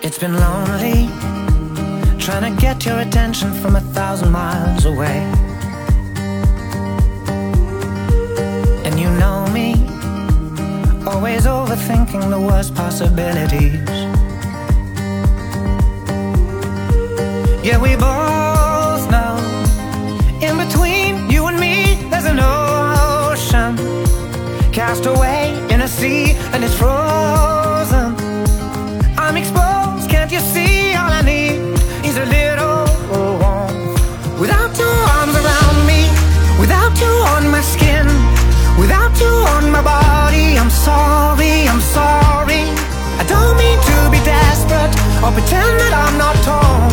It's been lonely trying to get your attention from 1,000 miles away. And you know me, always overthinking the worst possibilities. Yeah, we both know in between you and me there's an ocean, cast away in a sea and it's frozen. I'm exposed, can't you see? All I need is a little warmth. Without you arms around me, without you on my skin, without you on my body, I'm sorry, I'm sorry. I don't mean to be desperate or pretend that I'm not torn,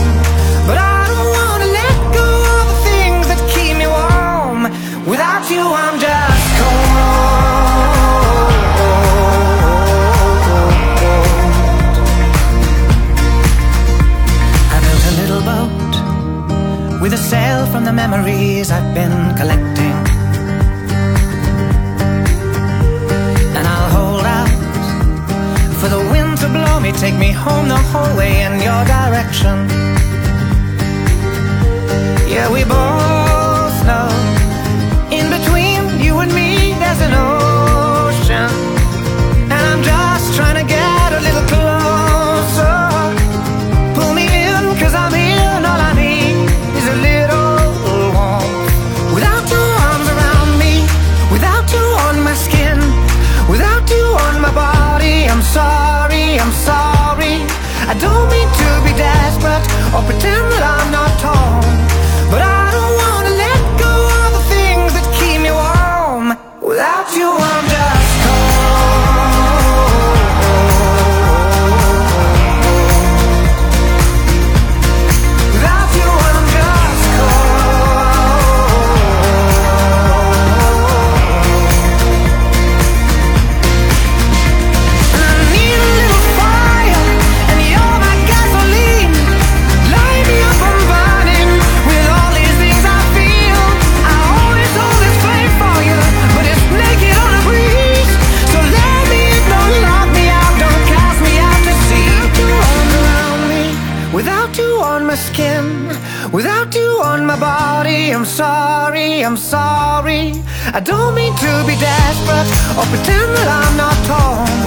but I don't wanna let go of the things that keep me warm. Without you I'm just cold. I built a little boat with a sail from the memories I've been collecting, and I'll hold out for the wind to blow me, take me home the whole way in your direction. Yeah, we both know in between you and me there's an ocean, and I'm just trying to get a little closer. Pull me in, cause I'm here and all I need is a little warmth. Without your arms around me, without you on my skin, without you on my body, I'm sorry, I'm sorry. I don't mean to be desperate or pretend that I'm not torn, but I don't wanna let go of the things that keep me warm. Without you I'm just cold. Without you I'm just cold. And I need a little fire, and you're my gasoline. Light me up, I'm burning with all these things I feel. I always hold this flame for you, but it's naked on a breeze. So let me in, don't lock me out, don't cast me out to sea. Without you all around me, without you on my skin, without you on my body, I'm sorry, I'm sorry. I don't mean to be desperate or pretend that I'm not torn,